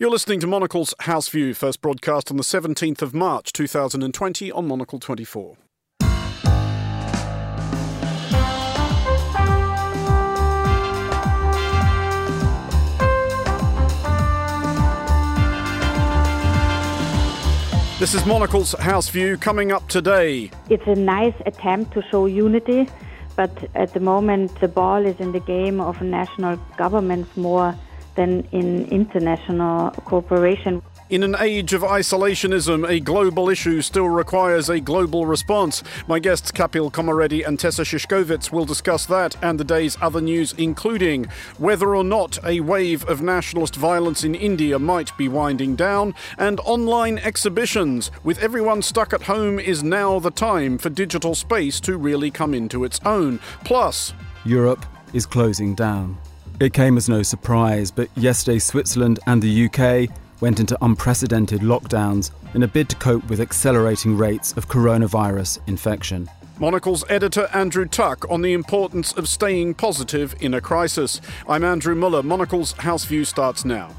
You're listening to Monocle's House View, first broadcast on the 17th of March 2020 on Monocle 24. This is Monocle's House View. Coming up today. It's a nice attempt to show unity, but at the moment the ball is in the game of national governments more than in international cooperation. In an age of isolationism, a global issue still requires a global response. My guests Kapil Komaredi and Tessa Shishkovitz will discuss that and the day's other news, including whether or not a wave of nationalist violence in India might be winding down, and online exhibitions. With everyone stuck at home, is now the time for digital space to really come into its own. Plus, Europe is closing down. It came as no surprise, but yesterday Switzerland and the UK went into unprecedented lockdowns in a bid to cope with accelerating rates of coronavirus infection. Monocle's editor Andrew Tuck on the importance of staying positive in a crisis. I'm Andrew Muller. Monocle's House View starts now.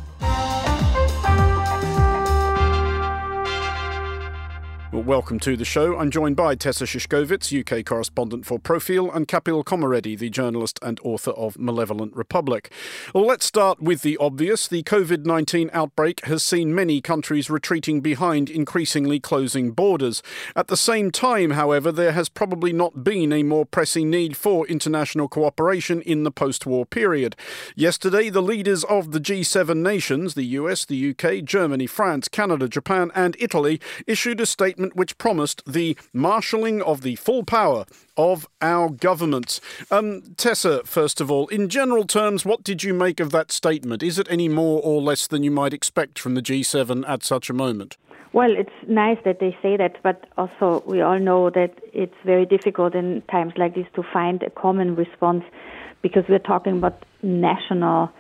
Well, welcome to the show. I'm joined by Tessa Shishkovitz, UK correspondent for Profil, and Kapil Komaredi, the journalist and author of Malevolent Republic. Well, let's start with the obvious. The COVID-19 outbreak has seen many countries retreating behind increasingly closing borders. At the same time, however, there has probably not been a more pressing need for international cooperation in the post-war period. Yesterday, the leaders of the G7 nations, the US, the UK, Germany, France, Canada, Japan, and Italy, issued a statement which promised the marshalling of the full power of our governments. Tessa, first of all, in general terms, what did you make of that statement? Is it any more or less than you might expect from the G7 at such a moment? Well, it's nice that they say that, but also we all know that it's very difficult in times like this to find a common response, because we're talking about national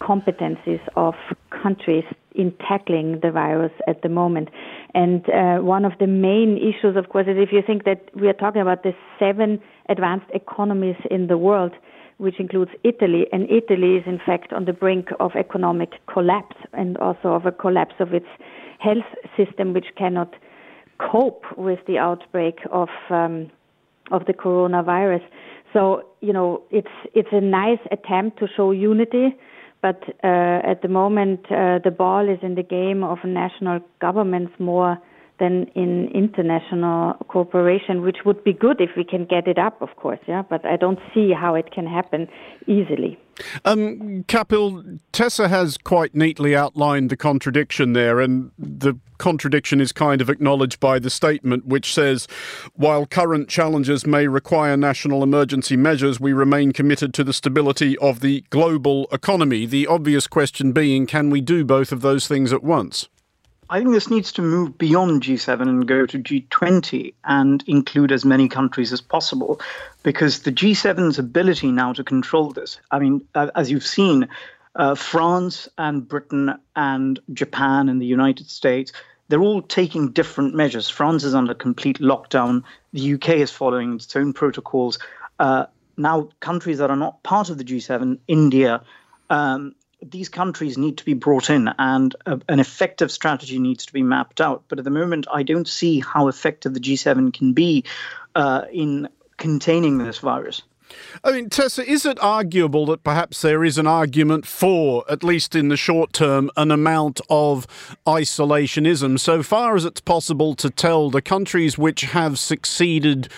competencies of countries in tackling the virus at the moment. And one of the main issues, of course, is if you think that we are talking about the 7 advanced economies in the world, which includes Italy, and Italy is in fact on the brink of economic collapse and also of a collapse of its health system, which cannot cope with the outbreak of the coronavirus. So, you know, it's a nice attempt to show unity, but at the moment, the ball is in the game of national governments more than in international cooperation, which would be good if we can get it up, of course, yeah. But I don't see how it can happen easily. Kapil, Tessa has quite neatly outlined the contradiction there, and the contradiction is kind of acknowledged by the statement, which says, while current challenges may require national emergency measures, we remain committed to the stability of the global economy. The obvious question being, can we do both of those things at once? I think this needs to move beyond G7 and go to G20 and include as many countries as possible, because the G7's ability now to control this, I mean, as you've seen, France and Britain and Japan and the United States, they're all taking different measures. France is under complete lockdown. The UK is following its own protocols. Now, countries that are not part of the G7, India, these countries need to be brought in, and an effective strategy needs to be mapped out. But at the moment, I don't see how effective the G7 can be in containing this virus. I mean, Tessa, is it arguable that perhaps there is an argument for, at least in the short term, an amount of isolationism, so far as it's possible to tell the countries which have succeeded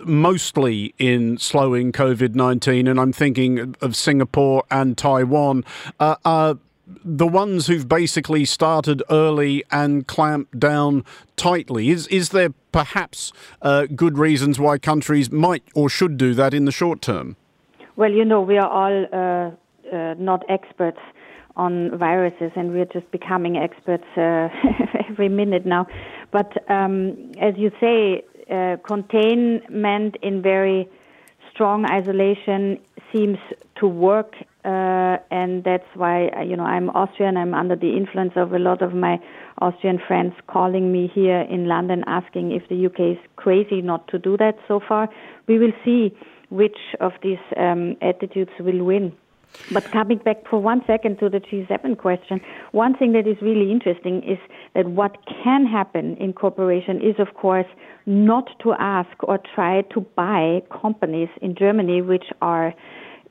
mostly in slowing COVID-19, and I'm thinking of Singapore and Taiwan, are the ones who've basically started early and clamped down tightly? Is there perhaps good reasons why countries might or should do that in the short term? Well, you know, we are all not experts on viruses, and we're just becoming experts every minute now. But as you say, containment in very strong isolation seems to work, and that's why, you know, I'm Austrian. I'm under the influence of a lot of my Austrian friends calling me here in London asking if the UK is crazy not to do that so far. We will see which of these attitudes will win. But coming back for 1 second to the G7 question, one thing that is really interesting is that what can happen in cooperation is, of course, not to ask or try to buy companies in Germany which are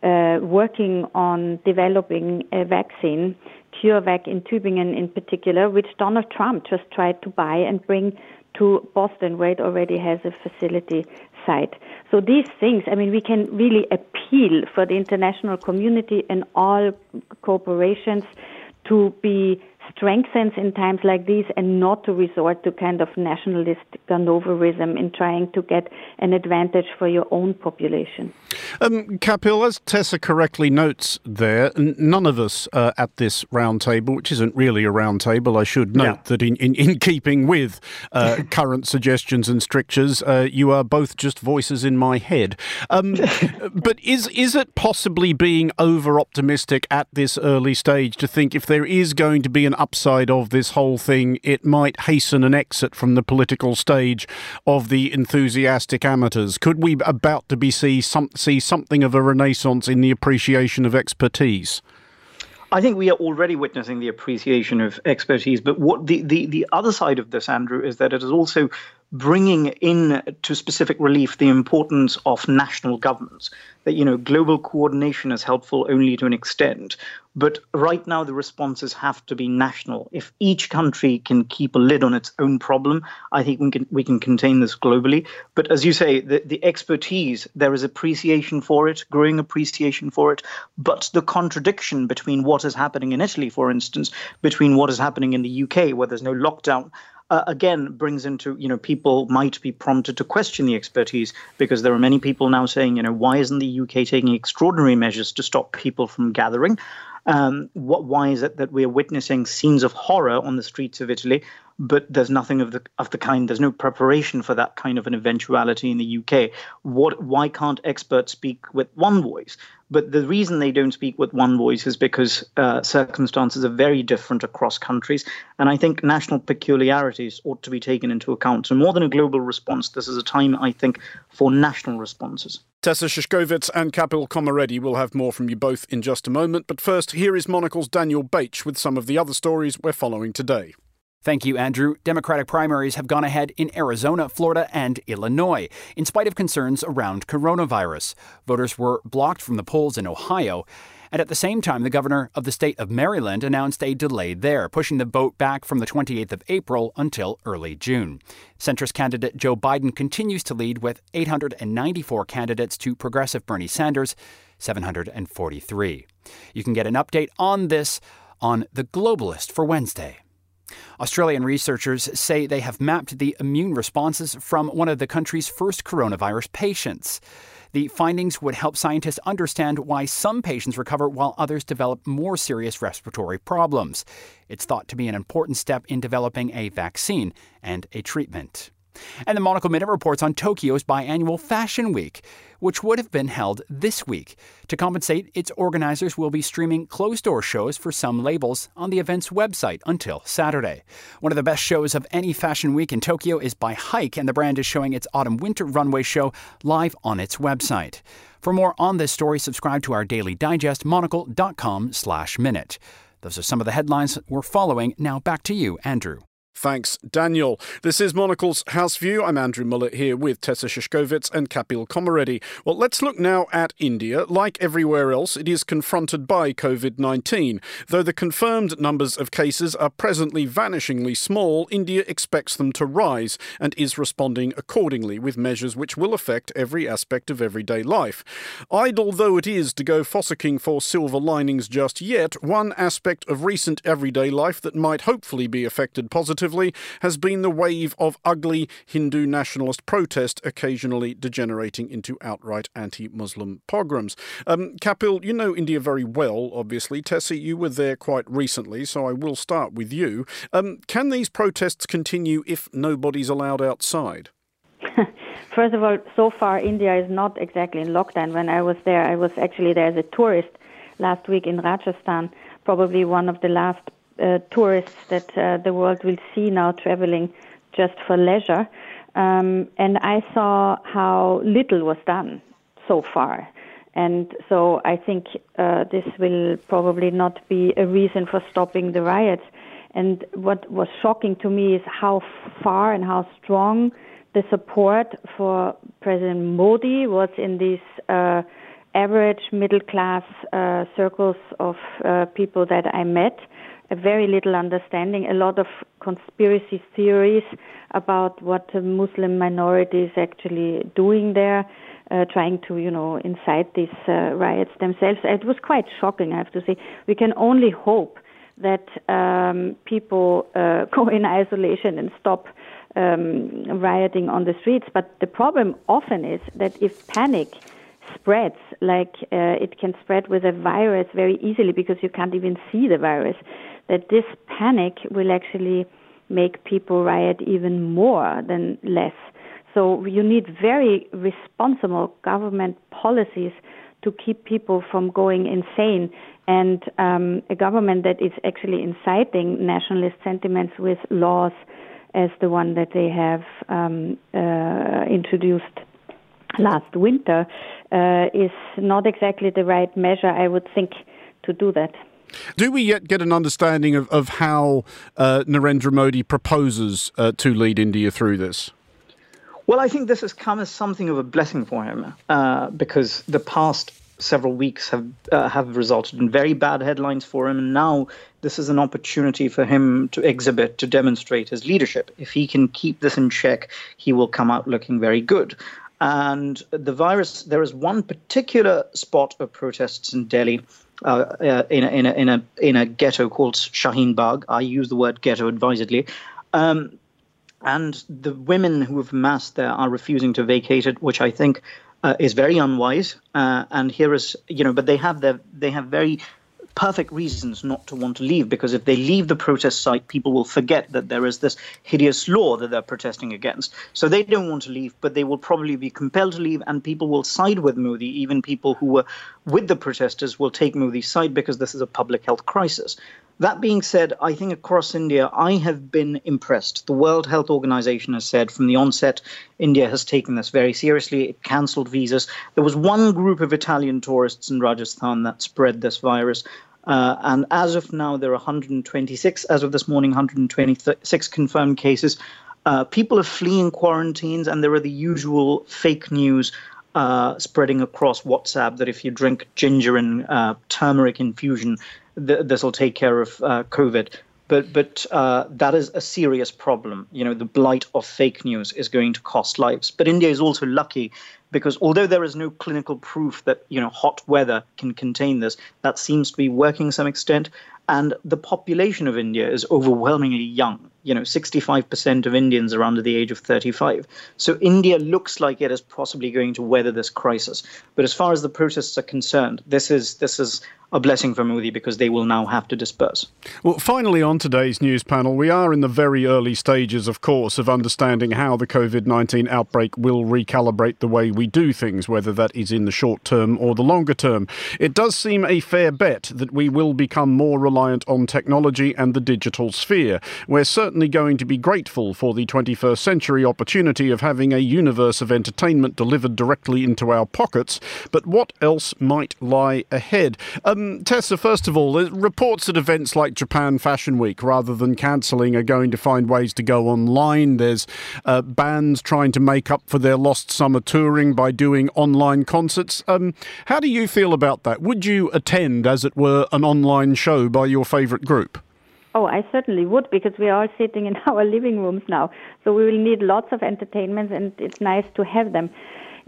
working on developing a vaccine, CureVac in Tübingen in particular, which Donald Trump just tried to buy and bring to Boston, where it already has a facility site. So these things, I mean, we can really appeal for the international community and all corporations to be strengthened in times like these and not to resort to kind of nationalist Ganoverism in trying to get an advantage for your own population. Kapil, as Tessa correctly notes there, none of us at this round table, which isn't really a round table, I should note that in keeping with current suggestions and strictures, you are both just voices in my head. But is it possibly being over-optimistic at this early stage to think if there is going to be an upside of this whole thing, it might hasten an exit from the political stage of the enthusiastic amateurs? Could we about to be see something of a renaissance in the appreciation of expertise? I think we are already witnessing the appreciation of expertise, but what the other side of this, Andrew, is that it is also bringing in to specific relief the importance of national governments, that, you know, global coordination is helpful only to an extent. But right now, the responses have to be national. If each country can keep a lid on its own problem, I think we can contain this globally. But as you say, the expertise, there is appreciation for it, growing appreciation for it. But the contradiction between what is happening in Italy, for instance, between what is happening in the UK, where there's no lockdown, again, brings into, you know, people might be prompted to question the expertise, because there are many people now saying, you know, why isn't the UK taking extraordinary measures to stop people from gathering? Why is it that we're witnessing scenes of horror on the streets of Italy, but there's nothing of the kind, there's no preparation for that kind of an eventuality in the UK? Why can't experts speak with one voice? But the reason they don't speak with one voice is because circumstances are very different across countries. And I think national peculiarities ought to be taken into account. So more than a global response, this is a time, I think, for national responses. Tessa Shishkovitz and Kapil Komaredi will have more from you both in just a moment. But first, here is Monocle's Daniel Bache with some of the other stories we're following today. Thank you, Andrew. Democratic primaries have gone ahead in Arizona, Florida, and Illinois, in spite of concerns around coronavirus. Voters were blocked from the polls in Ohio. And at the same time, the governor of the state of Maryland announced a delay there, pushing the vote back from the 28th of April until early June. Centrist candidate Joe Biden continues to lead with 894 candidates to progressive Bernie Sanders, 743. You can get an update on this on The Globalist for Wednesday. Australian researchers say they have mapped the immune responses from one of the country's first coronavirus patients. The findings would help scientists understand why some patients recover while others develop more serious respiratory problems. It's thought to be an important step in developing a vaccine and a treatment. And the Monocle Minute reports on Tokyo's biannual Fashion Week, which would have been held this week. To compensate, its organizers will be streaming closed-door shows for some labels on the event's website until Saturday. One of the best shows of any Fashion Week in Tokyo is by Hike, and the brand is showing its autumn-winter runway show live on its website. For more on this story, subscribe to our daily digest, monocle.com/minute. Those are some of the headlines we're following. Now back to you, Andrew. Thanks, Daniel. This is Monocle's House View. I'm Andrew Muller here with Tessa Shishkovitz and Kapil Komaredi. Well, let's look now at India. Like everywhere else, it is confronted by COVID-19. Though the confirmed numbers of cases are presently vanishingly small, India expects them to rise and is responding accordingly with measures which will affect every aspect of everyday life. Idle though it is to go fossicking for silver linings just yet, one aspect of recent everyday life that might hopefully be affected positively has been the wave of ugly Hindu nationalist protest, occasionally degenerating into outright anti-Muslim pogroms. Kapil, you know India very well, obviously. Tessa, you were there quite recently, so I will start with you. Can these protests continue if nobody's allowed outside? First of all, so far India is not exactly in lockdown. When I was there, I was actually there as a tourist last week in Rajasthan, probably one of the last tourists that the world will see now traveling just for leisure. And I saw how little was done so far. And so I think this will probably not be a reason for stopping the riots. And what was shocking to me is how far and how strong the support for President Modi was in these average middle-class circles of people that I met. A very little understanding, a lot of conspiracy theories about what the Muslim minority is actually doing there, trying to, incite these riots themselves. It was quite shocking, I have to say. We can only hope that people go in isolation and stop rioting on the streets. But the problem often is that if panic spreads, like it can spread with a virus very easily because you can't even see the virus, that this panic will actually make people riot even more than less. So you need very responsible government policies to keep people from going insane. And a government that is actually inciting nationalist sentiments with laws as the one that they have introduced last winter is not exactly the right measure, I would think, to do that. Do we yet get an understanding of how Narendra Modi proposes to lead India through this? Well, I think this has come as something of a blessing for him because the past several weeks have resulted in very bad headlines for him. And now this is an opportunity for him to demonstrate his leadership. If he can keep this in check, he will come out looking very good. And the virus, there is one particular spot of protests in Delhi in a ghetto called Shaheen Bagh. I use the word ghetto advisedly. And the women who have massed there are refusing to vacate it, which I think is very unwise. And here is, but they have very perfect reasons not to want to leave, because if they leave the protest site, people will forget that there is this hideous law that they're protesting against. So they don't want to leave, but they will probably be compelled to leave, and people will side with Modi. Even people who were with the protesters will take Modi's side because this is a public health crisis. That being said, I think across India, I have been impressed. The World Health Organization has said from the onset, India has taken this very seriously. It cancelled visas. There was one group of Italian tourists in Rajasthan that spread this virus. And as of now, there are 126, as of this morning, 126 confirmed cases. People are fleeing quarantines, and there are the usual fake news spreading across WhatsApp that if you drink ginger and turmeric infusion, this will take care of COVID. But that is a serious problem. The blight of fake news is going to cost lives. But India is also lucky, because although there is no clinical proof that hot weather can contain this, that seems to be working to some extent. And the population of India is overwhelmingly young. 65% of Indians are under the age of 35. So India looks like it is possibly going to weather this crisis. But as far as the protests are concerned, this is a blessing for Modi, because they will now have to disperse. Well, finally, on today's news panel, we are in the very early stages, of course, of understanding how the COVID-19 outbreak will recalibrate the way we do things, whether that is in the short term or the longer term. It does seem a fair bet that we will become more reliant on technology and the digital sphere. We're certainly going to be grateful for the 21st century opportunity of having a universe of entertainment delivered directly into our pockets, but what else might lie ahead? Tessa, first of all, reports that events like Japan Fashion Week, rather than cancelling, are going to find ways to go online. There's bands trying to make up for their lost summer touring by doing online concerts. How do you feel about that? Would you attend, as it were, an online show by your favourite group? Oh, I certainly would, because we are all sitting in our living rooms now. So we will need lots of entertainments, and it's nice to have them.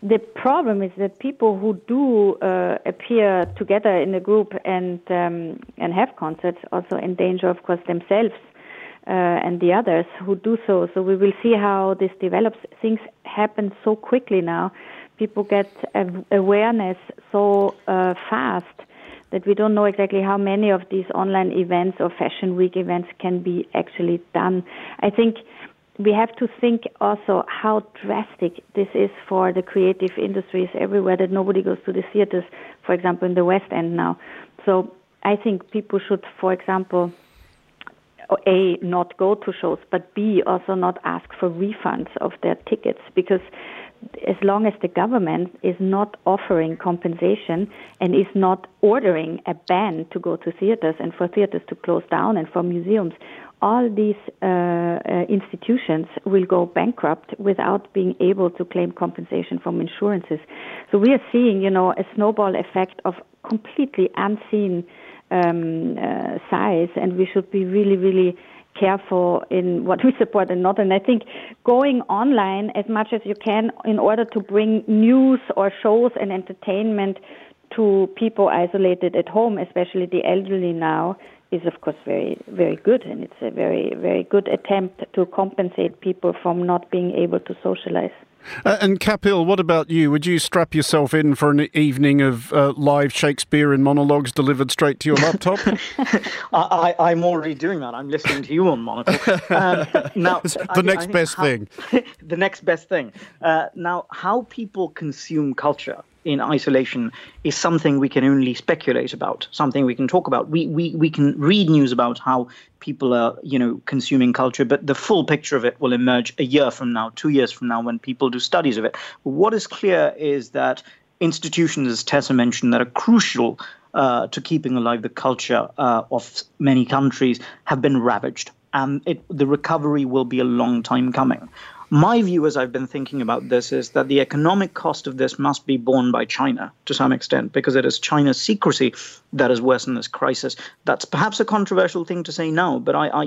The problem is that people who do appear together in a group and have concerts also endanger, of course, themselves and the others who do so. So we will see how this develops. Things happen so quickly now. People get awareness so fast that we don't know exactly how many of these online events or Fashion Week events can be actually done. I think we have to think also how drastic this is for the creative industries everywhere, that nobody goes to the theaters, for example, in the West End now. So I think people should, for example, A, not go to shows, but B, also not ask for refunds of their tickets, because as long as the government is not offering compensation and is not ordering a ban to go to theaters and for theaters to close down and for museums, all these institutions will go bankrupt without being able to claim compensation from insurances. So we are seeing, you know, a snowball effect of completely unseen size, and we should be really, really careful in what we support and not. And I think going online as much as you can in order to bring news or shows and entertainment to people isolated at home, especially the elderly now, is of course very, very good, and it's a very, very good attempt to compensate people from not being able to socialize. And Kapil, what about you? Would you strap yourself in for an evening of live Shakespearean monologues delivered straight to your laptop? I'm already doing that. I'm listening to you on Monocle. The next best thing. Now, how people consume culture in isolation is something we can only speculate about, something we can talk about. We can read news about how people are, you know, consuming culture, but the full picture of it will emerge a year from now, 2 years from now, when people do studies of it. But what is clear is that institutions, as Tessa mentioned, that are crucial to keeping alive the culture of many countries have been ravaged, and the recovery will be a long time coming. My view, as I've been thinking about this, is that the economic cost of this must be borne by China to some extent, because it is China's secrecy that has worsened this crisis. That's perhaps a controversial thing to say now, but I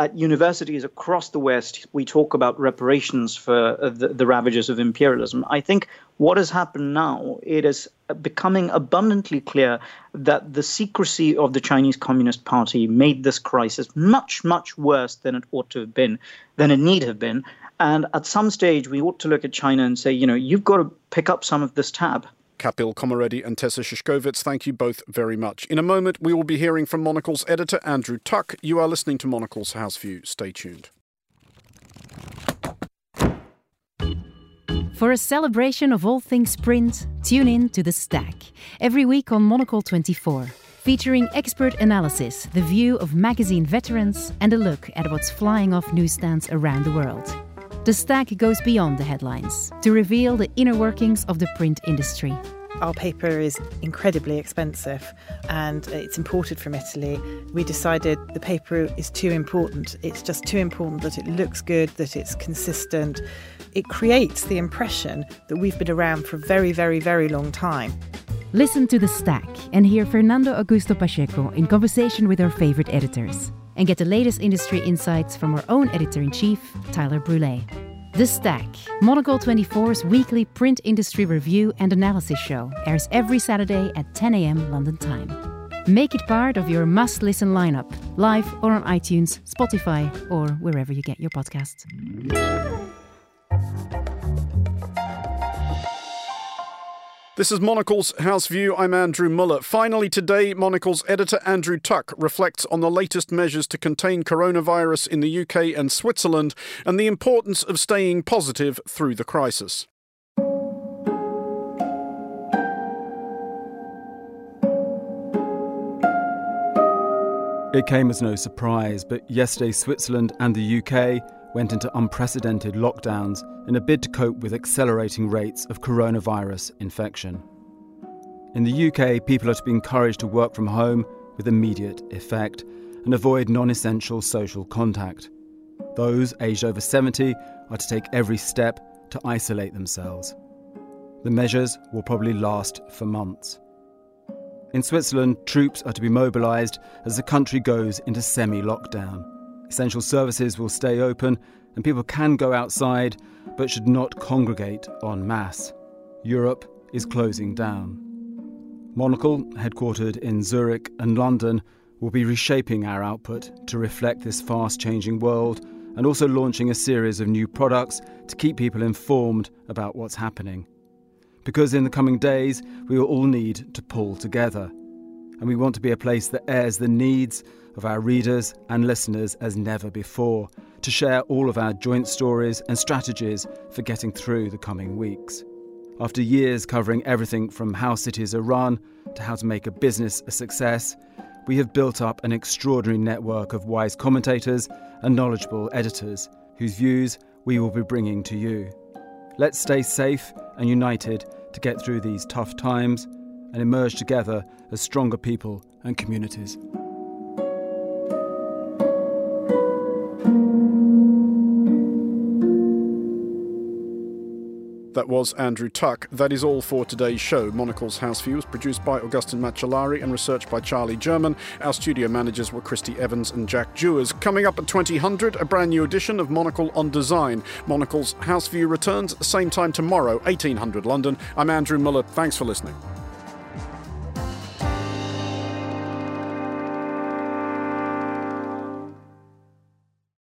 at universities across the West, we talk about reparations for the ravages of imperialism. I think what has happened now, it is becoming abundantly clear that the secrecy of the Chinese Communist Party made this crisis much, much worse than it ought to have been, than it need have been. And at some stage, we ought to look at China and say, you know, you've got to pick up some of this tab. Kapil Komaredi and Tessa Shishkovitz, thank you both very much. In a moment, we will be hearing from Monocle's editor, Andrew Tuck. You are listening to Monocle's House View. Stay tuned. For a celebration of all things print, tune in to The Stack, every week on Monocle 24, featuring expert analysis, the view of magazine veterans, and a look at what's flying off newsstands around the world. The Stack goes beyond the headlines to reveal the inner workings of the print industry. Our paper is incredibly expensive and it's imported from Italy. We decided the paper is too important. It's just too important that it looks good, that it's consistent. It creates the impression that we've been around for a very, very, very long time. Listen to The Stack and hear Fernando Augusto Pacheco in conversation with our favourite editors, and get the latest industry insights from our own editor-in-chief, Tyler Brulé. The Stack, Monocle 24's weekly print industry review and analysis show, airs every Saturday at 10 a.m. London time. Make it part of your must-listen lineup, live or on iTunes, Spotify, or wherever you get your podcasts. This is Monocle's House View. I'm Andrew Muller. Finally today, Monocle's editor Andrew Tuck reflects on the latest measures to contain coronavirus in the UK and Switzerland and the importance of staying positive through the crisis. It came as no surprise, but yesterday Switzerland and the UK went into unprecedented lockdowns in a bid to cope with accelerating rates of coronavirus infection. In the UK, people are to be encouraged to work from home with immediate effect and avoid non-essential social contact. Those aged over 70 are to take every step to isolate themselves. The measures will probably last for months. In Switzerland, troops are to be mobilised as the country goes into semi-lockdown. Essential services will stay open and people can go outside but should not congregate en masse. Europe is closing down. Monocle, headquartered in Zurich and London, will be reshaping our output to reflect this fast-changing world and also launching a series of new products to keep people informed about what's happening. Because in the coming days, we will all need to pull together. And we want to be a place that airs the needs of our readers and listeners as never before, to share all of our joint stories and strategies for getting through the coming weeks. After years covering everything from how cities are run to how to make a business a success, we have built up an extraordinary network of wise commentators and knowledgeable editors whose views we will be bringing to you. Let's stay safe and united to get through these tough times and emerge together as stronger people and communities. That was Andrew Tuck. That is all for today's show. Monocle's House View was produced by Augustin Macellari and researched by Charlie German. Our studio managers were Christy Evans and Jack Jewers. Coming up at 2000, a brand new edition of Monocle on Design. Monocle's House View returns at the same time tomorrow, 1800 London. I'm Andrew Muller. Thanks for listening.